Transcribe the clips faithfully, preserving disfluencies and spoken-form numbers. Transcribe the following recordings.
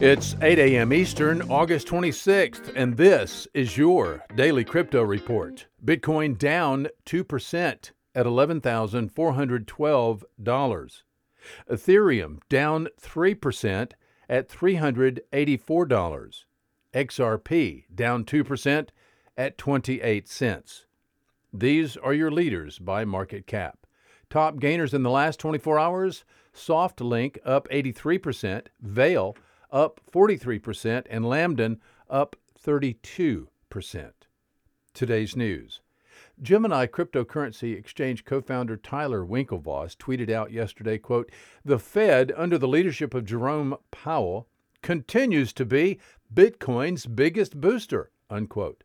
It's eight a.m. Eastern, August twenty-sixth, and this is your Daily Crypto Report. Bitcoin down two percent at eleven thousand four hundred twelve dollars. Ethereum down three percent at three hundred eighty-four dollars. X R P down two percent at twenty-eight cents. These are your leaders by market cap. Top gainers in the last twenty-four hours, SoftLink up eighty-three percent, Vail up forty-three percent, and Lambden up thirty-two percent. Today's news. Gemini cryptocurrency exchange co-founder Tyler Winklevoss tweeted out yesterday, quote, "The Fed, under the leadership of Jerome Powell, continues to be Bitcoin's biggest booster," unquote.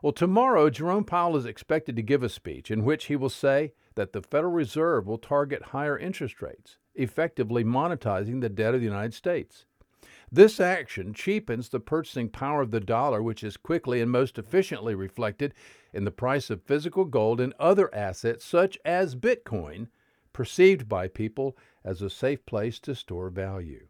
Well, tomorrow, Jerome Powell is expected to give a speech in which he will say that the Federal Reserve will target higher interest rates, effectively monetizing the debt of the United States. This action cheapens the purchasing power of the dollar, which is quickly and most efficiently reflected in the price of physical gold and other assets such as Bitcoin, perceived by people as a safe place to store value.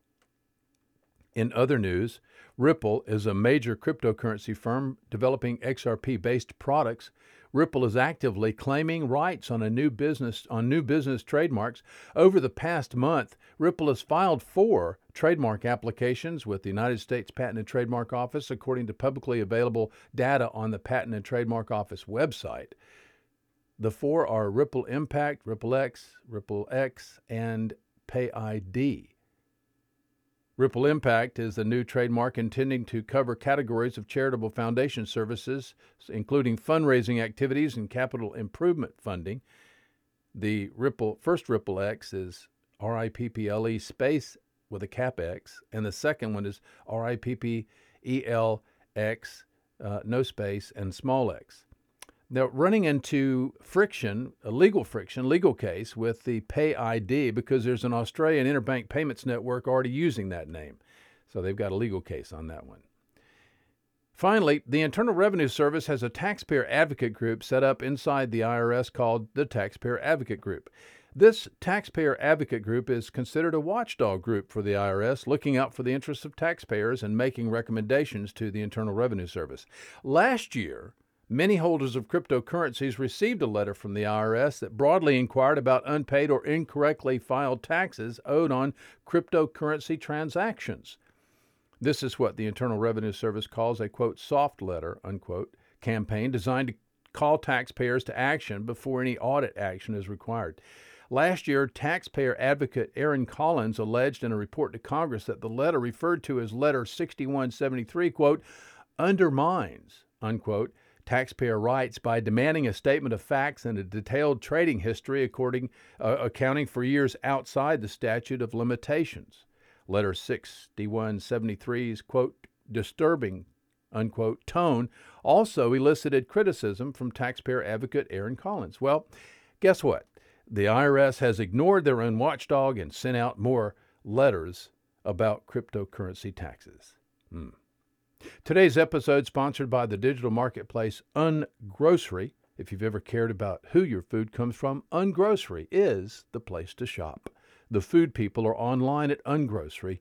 In other news, Ripple is a major cryptocurrency firm developing X R P-based products. Ripple is actively claiming rights on a new business on new business trademarks. Over the past month, Ripple has filed four trademark applications with the United States Patent and Trademark Office, according to publicly available data on the Patent and Trademark Office website. The four are Ripple Impact, Ripple X, Ripple X, and Pay I D. Ripple Impact is a new trademark intending to cover categories of charitable foundation services, including fundraising activities and capital improvement funding. The Ripple first Ripple X is R I P P L E space with a cap X, and the second one is R I P P E L X, uh, no space, and small x. Now, running into friction, a legal friction, legal case with the Pay I D because there's an Australian Interbank Payments Network already using that name. So they've got a legal case on that one. Finally, the Internal Revenue Service has a taxpayer advocate group set up inside the I R S called the Taxpayer Advocate Group. This Taxpayer Advocate Group is considered a watchdog group for the I R S, looking out for the interests of taxpayers and making recommendations to the Internal Revenue Service. Last year, many holders of cryptocurrencies received a letter from the I R S that broadly inquired about unpaid or incorrectly filed taxes owed on cryptocurrency transactions. This is what the Internal Revenue Service calls a, quote, soft letter, unquote, campaign designed to call taxpayers to action before any audit action is required. Last year, taxpayer advocate Aaron Collins alleged in a report to Congress that the letter referred to as Letter sixty-one seventy-three, quote, undermines, unquote, taxpayer rights by demanding a statement of facts and a detailed trading history according, uh, accounting for years outside the statute of limitations. Letter sixty-one seventy-three's, quote, disturbing, unquote, tone also elicited criticism from taxpayer advocate Aaron Collins. Well, guess what? The I R S has ignored their own watchdog and sent out more letters about cryptocurrency taxes. Hmm. Today's episode sponsored by the digital marketplace Ungrocery. If you've ever cared about who your food comes from, Ungrocery is the place to shop. The food people are online at ungrocery